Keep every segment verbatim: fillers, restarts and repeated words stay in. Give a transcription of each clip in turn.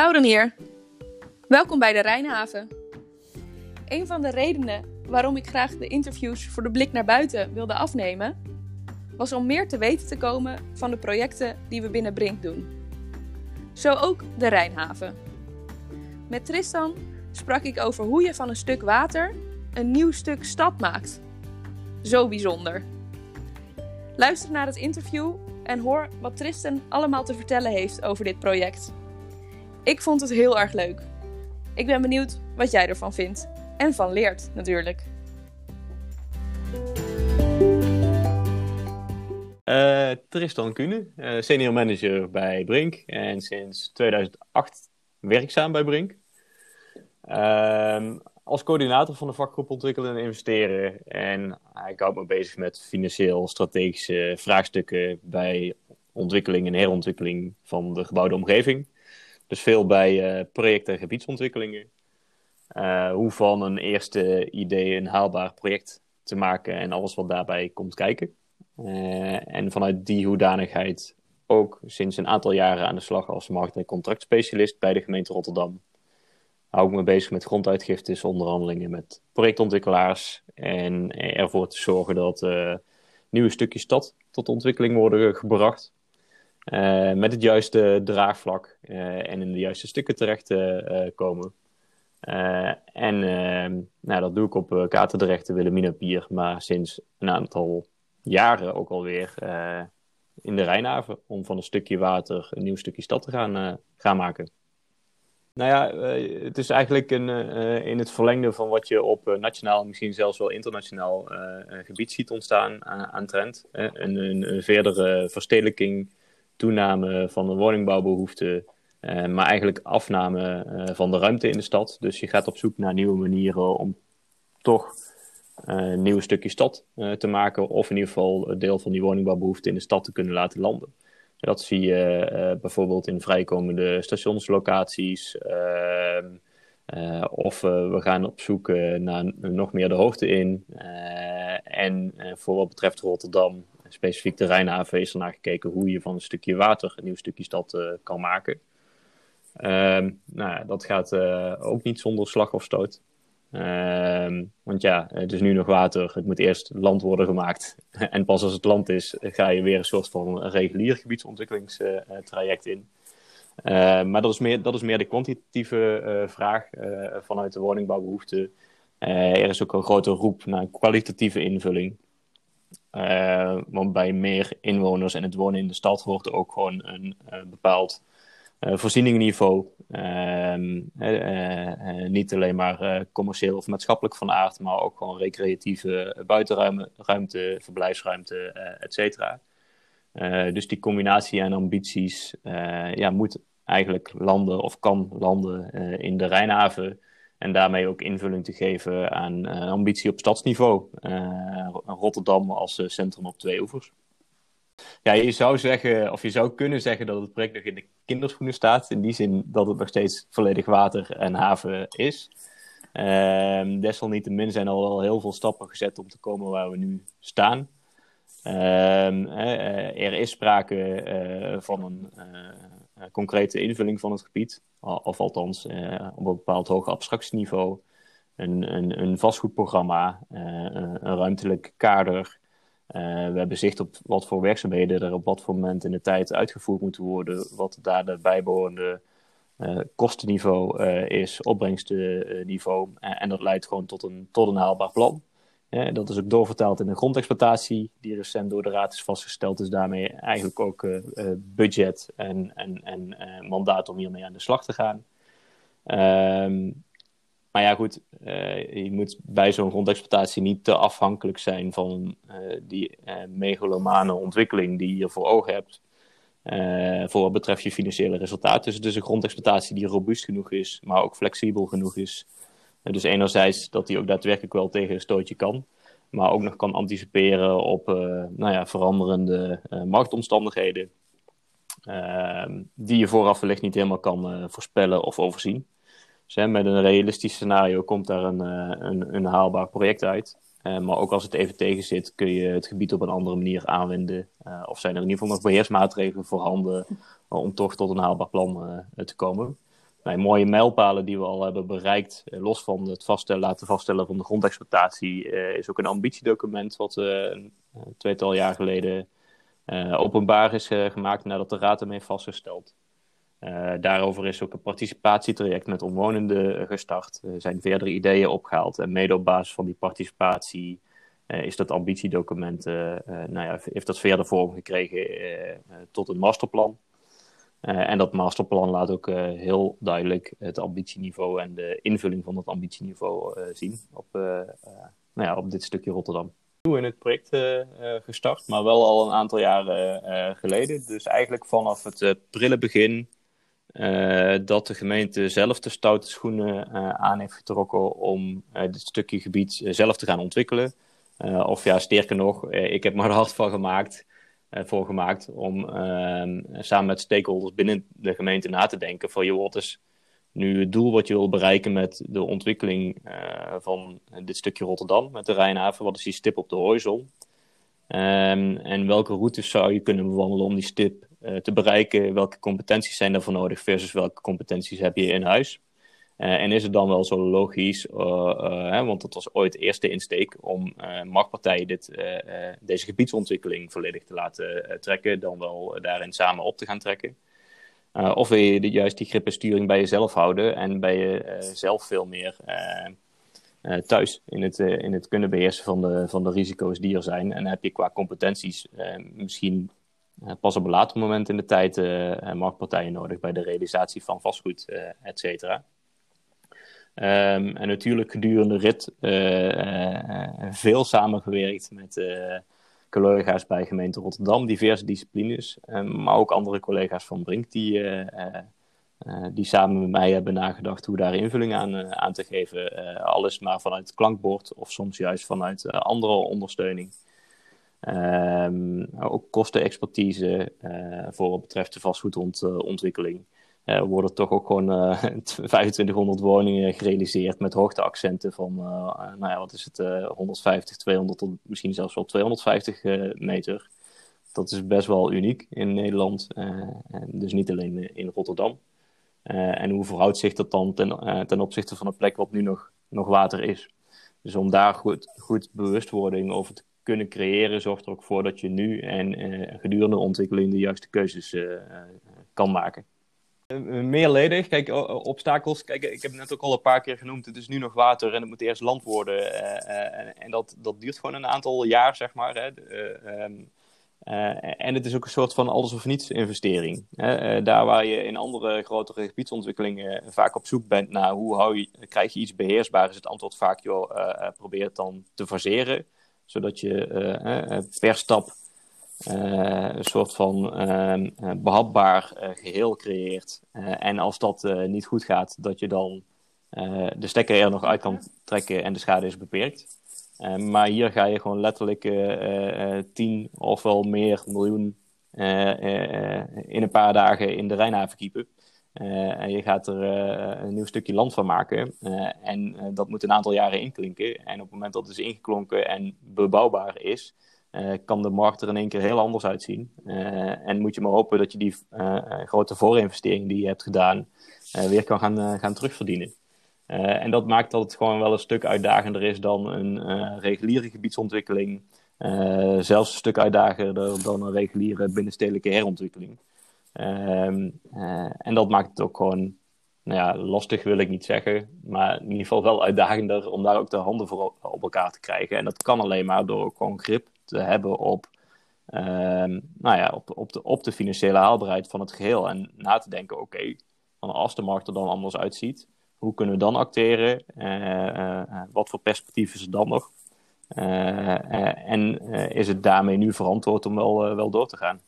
Lauren hier. Welkom bij de Rijnhaven. Een van de redenen waarom ik graag de interviews voor de blik naar buiten wilde afnemen, was om meer te weten te komen van de projecten die we binnen Brink doen. Zo ook de Rijnhaven. Met Tristan sprak ik over hoe je van een stuk water een nieuw stuk stad maakt. Zo bijzonder. Luister naar het interview en hoor wat Tristan allemaal te vertellen heeft over dit project. Ik vond het heel erg leuk. Ik ben benieuwd wat jij ervan vindt. En van leert, natuurlijk. Uh, Tristan Kuhne, uh, senior manager bij Brink. En sinds tweeduizend acht werkzaam bij Brink. Uh, als coördinator van de vakgroep ontwikkelen en investeren. En ik houd me bezig met financieel strategische vraagstukken bij ontwikkeling en herontwikkeling van de gebouwde omgeving. Dus veel bij uh, projecten en gebiedsontwikkelingen. Uh, hoe van een eerste idee een haalbaar project te maken en alles wat daarbij komt kijken. Uh, en vanuit die hoedanigheid ook sinds een aantal jaren aan de slag als markt- en contractspecialist bij de gemeente Rotterdam. Hou ik me bezig met gronduitgiftes, onderhandelingen met projectontwikkelaars en ervoor te zorgen dat uh, nieuwe stukjes stad tot ontwikkeling worden gebracht. Uh, met het juiste draagvlak uh, en in de juiste stukken terecht uh, komen. Uh, en uh, nou, dat doe ik op uh, Katerdrecht en Wilhelminapier, maar sinds een aantal jaren ook alweer uh, in de Rijnhaven, om van een stukje water een nieuw stukje stad te gaan, uh, gaan maken. Nou ja, uh, het is eigenlijk een, uh, in het verlengde van wat je op uh, nationaal, misschien zelfs wel internationaal uh, gebied ziet ontstaan uh, aan trend. Uh, een, een, een verdere verstedelijking, toename van de woningbouwbehoeften. Uh, maar eigenlijk afname uh, van de ruimte in de stad. Dus je gaat op zoek naar nieuwe manieren om toch uh, een nieuw stukje stad uh, te maken. Of in ieder geval een deel van die woningbouwbehoefte in de stad te kunnen laten landen. Dat zie je uh, bijvoorbeeld in vrijkomende stationslocaties. Uh, uh, of uh, we gaan op zoek uh, naar nog meer de hoogte in. Uh, en uh, voor wat betreft Rotterdam, specifiek de Rijnhaven, is er naar gekeken hoe je van een stukje water een nieuw stukje stad uh, kan maken. Um, nou, dat gaat uh, ook niet zonder slag of stoot. Um, want ja, het is nu nog water. Het moet eerst land worden gemaakt. En pas als het land is, ga je weer een soort van regulier gebiedsontwikkelingstraject in. Uh, maar dat is, meer, dat is meer de kwantitatieve uh, vraag uh, vanuit de woningbouwbehoeften. Uh, er is ook een grote roep naar kwalitatieve invulling. Uh, want bij meer inwoners en het wonen in de stad wordt ook gewoon een uh, bepaald Uh, voorzieningenniveau, uh, uh, uh, niet alleen maar uh, commercieel of maatschappelijk van aard, maar ook gewoon recreatieve buitenruimte, verblijfsruimte, uh, et cetera. Uh, dus die combinatie aan ambities uh, ja, moet eigenlijk landen of kan landen uh, in de Rijnhaven en daarmee ook invulling te geven aan uh, ambitie op stadsniveau. Uh, Rotterdam als uh, centrum op twee oevers. Ja, je zou zeggen, of je zou kunnen zeggen dat het project nog in de kinderschoenen staat. In die zin dat het nog steeds volledig water en haven is. Uh, desalniettemin zijn al wel heel veel stappen gezet om te komen waar we nu staan. Uh, er is sprake uh, van een uh, concrete invulling van het gebied. Of althans, uh, op een bepaald hoog abstractieniveau. Een, een, een vastgoedprogramma, uh, een ruimtelijk kader. Uh, we hebben zicht op wat voor werkzaamheden er op wat voor moment in de tijd uitgevoerd moeten worden. Wat daar de bijbehorende uh, kostenniveau uh, is, opbrengstenniveau. Uh, en dat leidt gewoon tot een, tot een haalbaar plan. Uh, dat is ook doorvertaald in de grondexploitatie die recent door de Raad is vastgesteld. Dus daarmee eigenlijk ook uh, uh, budget en, en, en uh, mandaat om hiermee aan de slag te gaan. Uh, Maar ja, goed, uh, je moet bij zo'n grondexploitatie niet te afhankelijk zijn van uh, die uh, megalomane ontwikkeling die je voor ogen hebt. Uh, voor wat betreft je financiële resultaten. Dus het is een grondexploitatie die robuust genoeg is, maar ook flexibel genoeg is. Uh, dus enerzijds dat die ook daadwerkelijk wel tegen een stootje kan. Maar ook nog kan anticiperen op uh, nou ja, veranderende uh, marktomstandigheden. Uh, die je vooraf wellicht niet helemaal kan uh, voorspellen of overzien. Dus met een realistisch scenario komt daar een, een, een haalbaar project uit. Uh, maar ook als het even tegen zit, kun je het gebied op een andere manier aanwenden. Uh, of zijn er in ieder geval nog beheersmaatregelen voorhanden uh, om toch tot een haalbaar plan uh, te komen. nou, mooie mijlpalen die we al hebben bereikt. Los van het vaststellen, laten vaststellen van de grondexploitatie uh, is ook een ambitiedocument wat uh, een tweetal jaar geleden uh, openbaar is uh, gemaakt nadat de Raad hem heeft vastgesteld. Uh, daarover is ook een participatietraject met omwonenden gestart. Er zijn verdere ideeën opgehaald en mede op basis van die participatie uh, is dat ambitiedocument, uh, uh, nou ja, heeft dat verder vorm gekregen uh, uh, tot een masterplan. Uh, en dat masterplan laat ook uh, heel duidelijk het ambitieniveau en de invulling van dat ambitieniveau uh, zien op, uh, uh, nou ja, op dit stukje Rotterdam. Nieuw in het project uh, uh, gestart, maar wel al een aantal jaren uh, geleden. Dus eigenlijk vanaf het uh, prille begin uh, dat de gemeente zelf de stoute schoenen uh, aan heeft getrokken om uh, dit stukje gebied uh, zelf te gaan ontwikkelen. Uh, of ja, sterker nog, uh, ik heb me er hard van gemaakt... voor gemaakt om uh, samen met stakeholders binnen de gemeente na te denken van, joh, wat is nu het doel wat je wil bereiken met de ontwikkeling uh, van dit stukje Rotterdam met de Rijnhaven? Wat is die stip op de horizon? Um, en welke routes zou je kunnen bewandelen om die stip uh, te bereiken? Welke competenties zijn daarvoor nodig versus welke competenties heb je in huis? Uh, en is het dan wel zo logisch, uh, uh, hè, want dat was ooit de eerste insteek om uh, marktpartijen dit, uh, uh, deze gebiedsontwikkeling volledig te laten uh, trekken, dan wel daarin samen op te gaan trekken. Uh, of wil je de, juist die grip en sturing bij jezelf houden en ben je uh, zelf veel meer uh, uh, thuis in het, uh, in het kunnen beheersen van de, van de risico's die er zijn. En heb je qua competenties uh, misschien uh, pas op een later moment in de tijd uh, marktpartijen nodig bij de realisatie van vastgoed, uh, et cetera. Um, en natuurlijk gedurende de rit uh, uh, veel samengewerkt met uh, collega's bij gemeente Rotterdam, diverse disciplines, um, maar ook andere collega's van Brink die, uh, uh, uh, die samen met mij hebben nagedacht hoe daar invulling aan, uh, aan te geven. Uh, alles maar vanuit het klankbord of soms juist vanuit uh, andere ondersteuning. Um, ook kostenexpertise uh, voor wat betreft de vastgoedontwikkeling. Uh, worden toch ook gewoon uh, vijfentwintighonderd woningen gerealiseerd met hoogteaccenten van, uh, nou ja, wat is het, uh, honderdvijftig, tweehonderd tot misschien zelfs wel tweehonderdvijftig uh, meter. Dat is best wel uniek in Nederland, uh, en dus niet alleen in Rotterdam. Uh, en hoe verhoudt zich dat dan ten, uh, ten opzichte van een plek wat nu nog, nog water is? Dus om daar goed, goed bewustwording over te kunnen creëren, zorgt er ook voor dat je nu en uh, gedurende ontwikkeling de juiste keuzes uh, kan maken. Meerledig. Kijk, obstakels. Kijk, ik heb het net ook al een paar keer genoemd. Het is nu nog water en het moet eerst land worden. Uh, uh, en dat, dat duurt gewoon een aantal jaar, zeg maar. Hè. Uh, um, uh, en het is ook een soort van alles of niets investering. Uh, uh, daar waar je in andere grotere gebiedsontwikkelingen vaak op zoek bent naar hoe hou je, krijg je iets beheersbaar, is het antwoord vaak, joh, uh, uh, probeer het dan te verseren. Zodat je uh, uh, per stap Uh, een soort van uh, behapbaar uh, geheel creëert. Uh, en als dat uh, niet goed gaat, dat je dan uh, de stekker er nog uit kan trekken en de schade is beperkt. Uh, maar hier ga je gewoon letterlijk uh, uh, tien of wel meer miljoen uh, uh, in een paar dagen in de Rijnhaven kiepen. Uh, en je gaat er uh, een nieuw stukje land van maken. Uh, en uh, dat moet een aantal jaren inklinken. En op het moment dat het is ingeklonken en bebouwbaar is, Uh, kan de markt er in één keer heel anders uitzien. Uh, en moet je maar hopen dat je die uh, grote voorinvestering die je hebt gedaan Uh, weer kan gaan, uh, gaan terugverdienen. Uh, en dat maakt dat het gewoon wel een stuk uitdagender is dan een uh, reguliere gebiedsontwikkeling. Uh, zelfs een stuk uitdagender dan een reguliere binnenstedelijke herontwikkeling. Uh, uh, en dat maakt het ook gewoon, nou ja, lastig wil ik niet zeggen, maar in ieder geval wel uitdagender om daar ook de handen voor op elkaar te krijgen. En dat kan alleen maar door ook gewoon grip te hebben op, uh, nou ja, op, op, de, op de financiële haalbaarheid van het geheel. En na te denken, oké, okay, als de markt er dan anders uitziet, hoe kunnen we dan acteren? Uh, uh, wat voor perspectief is er dan nog? Uh, uh, en uh, is het daarmee nu verantwoord om wel, uh, wel door te gaan?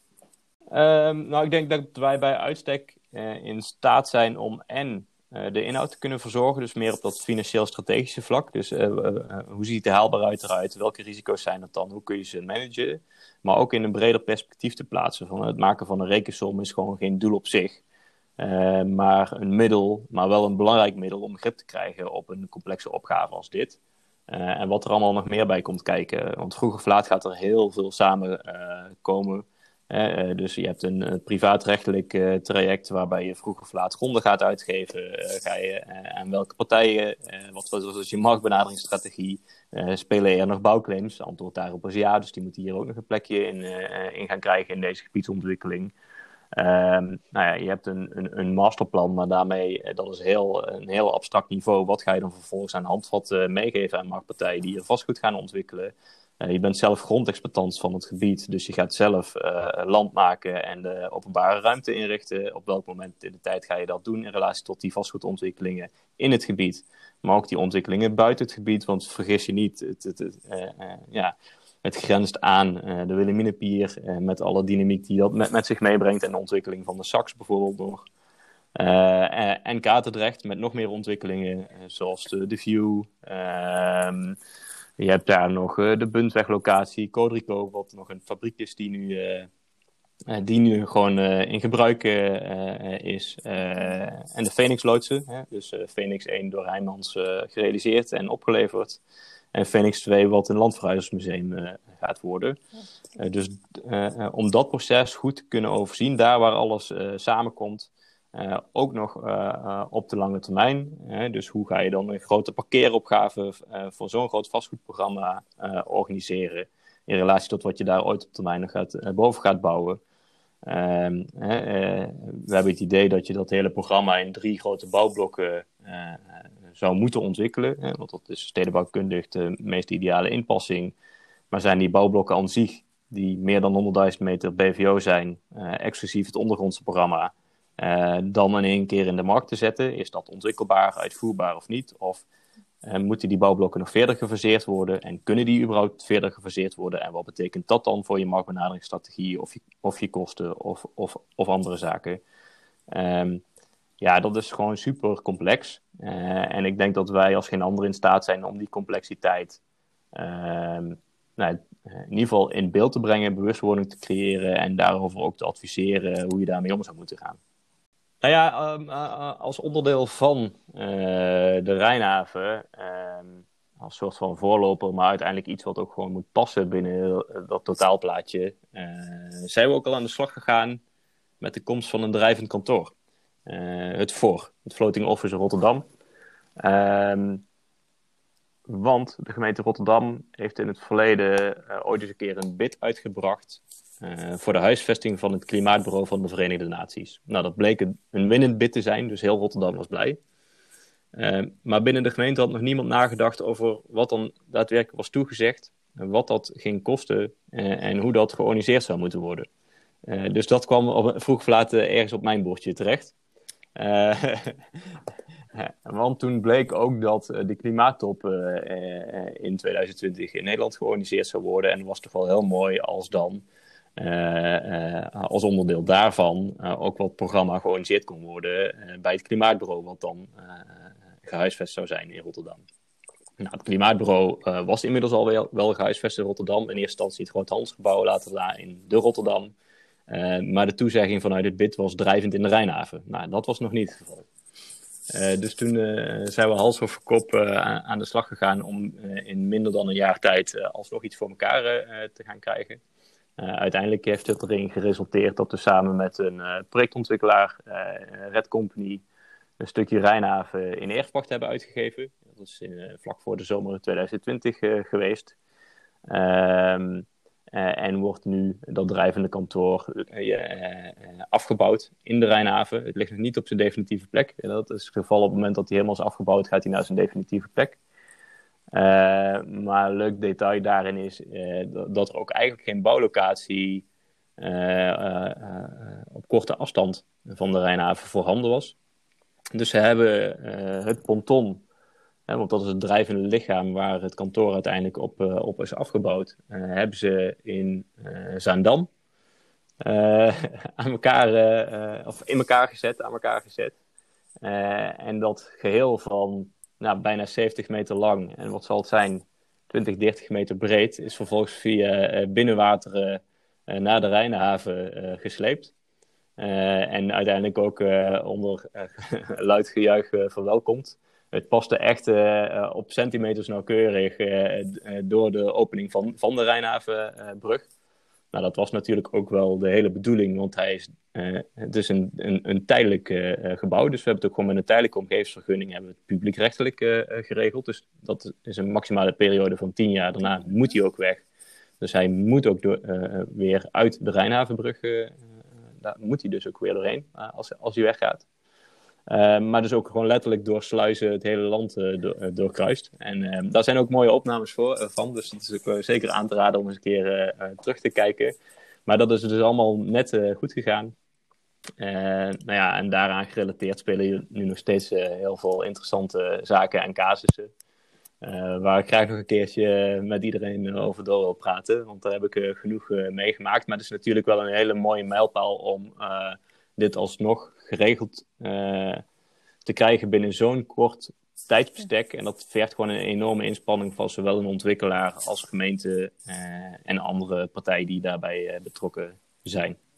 Um, nou, ik denk dat wij bij uitstek uh, in staat zijn om en uh, de inhoud te kunnen verzorgen, dus meer op dat financieel-strategische vlak. Dus uh, uh, hoe ziet de haalbaarheid eruit? Welke risico's zijn dat dan? Hoe kun je ze managen? Maar ook in een breder perspectief te plaatsen. Van het maken van een rekensom is gewoon geen doel op zich, uh, maar een middel, maar wel een belangrijk middel om grip te krijgen op een complexe opgave als dit. Uh, en wat er allemaal nog meer bij komt kijken. Want vroeg of laat gaat er heel veel samen uh, komen. Uh, dus je hebt een, een privaatrechtelijk uh, traject waarbij je vroeg of laat gronden gaat uitgeven. Uh, ga je uh, aan welke partijen, uh, wat was je marktbenaderingsstrategie, uh, spelen er nog bouwclaims? De antwoord daarop is ja, dus die moeten hier ook nog een plekje in, uh, in gaan krijgen in deze gebiedsontwikkeling. Um, nou ja, je hebt een, een, een masterplan, maar daarmee, dat is heel, een heel abstract niveau. Wat ga je dan vervolgens aan handvatten meegeven aan marktpartijen die je vastgoed gaan ontwikkelen? Uh, je bent zelf grondexploitant van het gebied, dus je gaat zelf uh, land maken en de openbare ruimte inrichten. Op welk moment in de tijd ga je dat doen in relatie tot die vastgoedontwikkelingen in het gebied? Maar ook die ontwikkelingen buiten het gebied, want vergis je niet, het, het, het, uh, uh, ja... Het grenst aan uh, de Wilhelminapier uh, met alle dynamiek die dat met, met zich meebrengt. En de ontwikkeling van de Sax bijvoorbeeld nog. Uh, en, en Katerdrecht met nog meer ontwikkelingen uh, zoals de, de View. Uh, je hebt daar nog uh, de Buntweglocatie, Codrico, wat nog een fabriek is die nu, uh, uh, die nu gewoon uh, in gebruik uh, is. Uh, en de Phoenix Loodsen, hè? Dus uh, Phoenix één door Heijmans uh, gerealiseerd en opgeleverd. En Phoenix twee, wat een landverhuizersmuseum uh, gaat worden. Uh, dus uh, om dat proces goed te kunnen overzien, daar waar alles uh, samenkomt, uh, ook nog uh, uh, op de lange termijn. Uh, dus hoe ga je dan een grote parkeeropgave uh, voor zo'n groot vastgoedprogramma uh, organiseren, in relatie tot wat je daar ooit op termijn nog gaat, uh, boven gaat bouwen. Uh, uh, uh, we hebben het idee dat je dat hele programma in drie grote bouwblokken Uh, zou moeten ontwikkelen, hè, want dat is stedenbouwkundig de meest ideale inpassing. Maar zijn die bouwblokken aan zich, die meer dan honderdduizend meter B V O zijn, uh, exclusief het ondergrondse programma, uh, dan in één keer in de markt te zetten? Is dat ontwikkelbaar, uitvoerbaar of niet? Of uh, moeten die bouwblokken nog verder gefaseerd worden? En kunnen die überhaupt verder gefaseerd worden? En wat betekent dat dan voor je marktbenaderingsstrategie of je, of je kosten of, of, of andere zaken? Um, Ja, dat is gewoon super complex. Uh, en ik denk dat wij als geen ander in staat zijn om die complexiteit uh, nou, in ieder geval in beeld te brengen, bewustwording te creëren en daarover ook te adviseren hoe je daarmee om zou moeten gaan. Nou ja, um, uh, als onderdeel van uh, de Rijnhaven, um, als soort van voorloper, maar uiteindelijk iets wat ook gewoon moet passen binnen dat totaalplaatje, uh, zijn we ook al aan de slag gegaan met de komst van een drijvend kantoor. Uh, het voor, het Floating Office Rotterdam. Uh, want de gemeente Rotterdam heeft in het verleden uh, ooit eens een keer een bid uitgebracht uh, voor de huisvesting van het Klimaatbureau van de Verenigde Naties. Nou, dat bleek een, een winnend bid te zijn, dus heel Rotterdam was blij. Uh, maar binnen de gemeente had nog niemand nagedacht over wat dan daadwerkelijk was toegezegd, wat dat ging kosten uh, en hoe dat georganiseerd zou moeten worden. Uh, dus dat kwam op, vroeg of laat uh, ergens op mijn bordje terecht. Uh, want toen bleek ook dat de klimaattop uh, uh, in twintig twintig in Nederland georganiseerd zou worden. En het was toch wel heel mooi als dan, uh, uh, als onderdeel daarvan, uh, ook wat programma georganiseerd kon worden uh, bij het Klimaatbureau, wat dan uh, gehuisvest zou zijn in Rotterdam. Nou, het Klimaatbureau uh, was inmiddels al wel, wel gehuisvest in Rotterdam. In eerste instantie het Groothandsgebouw, later daar in de Rotterdam. Uh, maar de toezegging vanuit het bid was drijvend in de Rijnhaven. Nou, dat was nog niet het geval. Uh, dus toen uh, zijn we hals over kop uh, aan de slag gegaan om uh, in minder dan een jaar tijd uh, alsnog iets voor elkaar uh, te gaan krijgen. Uh, uiteindelijk heeft het erin geresulteerd dat we samen met een uh, projectontwikkelaar, uh, Red Company, een stukje Rijnhaven in erfpacht hebben uitgegeven. Dat is in, uh, vlak voor de zomer twintig twintig uh, geweest. Ehm... Uh, Uh, en wordt nu dat drijvende kantoor uh, uh, afgebouwd in de Rijnhaven. Het ligt nog niet op zijn definitieve plek. Dat is het geval op het moment dat hij helemaal is afgebouwd, gaat hij naar zijn definitieve plek. Uh, maar een leuk detail daarin is uh, dat, dat er ook eigenlijk geen bouwlocatie uh, uh, uh, op korte afstand van de Rijnhaven voorhanden was. Dus ze hebben uh, het ponton, He, want dat is het drijvende lichaam waar het kantoor uiteindelijk op, uh, op is afgebouwd. Uh, hebben ze in uh, Zaandam uh, aan elkaar, uh, of in elkaar gezet, aan elkaar gezet. Uh, en dat geheel van nou, bijna zeventig meter lang en wat zal het zijn, twintig, dertig meter breed, is vervolgens via uh, binnenwateren uh, naar de Rijnhaven uh, gesleept. Uh, en uiteindelijk ook uh, onder uh, luid gejuich uh, verwelkomd. Het paste echt uh, op centimeters nauwkeurig uh, d- door de opening van, van de Rijnhavenbrug. Nou, dat was natuurlijk ook wel de hele bedoeling, want hij is, uh, het is een, een, een tijdelijk uh, gebouw. Dus we hebben het ook gewoon met een tijdelijke omgevingsvergunning hebben we het publiekrechtelijk uh, geregeld. Dus dat is een maximale periode van tien jaar. Daarna moet hij ook weg. Dus hij moet ook door, uh, weer uit de Rijnhavenbrug. Uh, daar moet hij dus ook weer doorheen uh, als, als hij weggaat. Uh, maar dus ook gewoon letterlijk door sluizen het hele land uh, do- uh, doorkruist. En uh, daar zijn ook mooie opnames voor, uh, van. Dus dat is ook uh, zeker aan te raden om eens een keer uh, uh, terug te kijken. Maar dat is dus allemaal net uh, goed gegaan. Uh, nou ja, en daaraan gerelateerd spelen hier nu nog steeds uh, heel veel interessante zaken en casussen. Uh, waar ik graag nog een keertje met iedereen over door wil praten. Want daar heb ik uh, genoeg uh, meegemaakt. Maar het is natuurlijk wel een hele mooie mijlpaal om uh, dit alsnog geregeld uh, te krijgen binnen zo'n kort tijdsbestek. En dat vergt gewoon een enorme inspanning van zowel een ontwikkelaar als gemeente uh, en andere partijen die daarbij uh, betrokken zijn.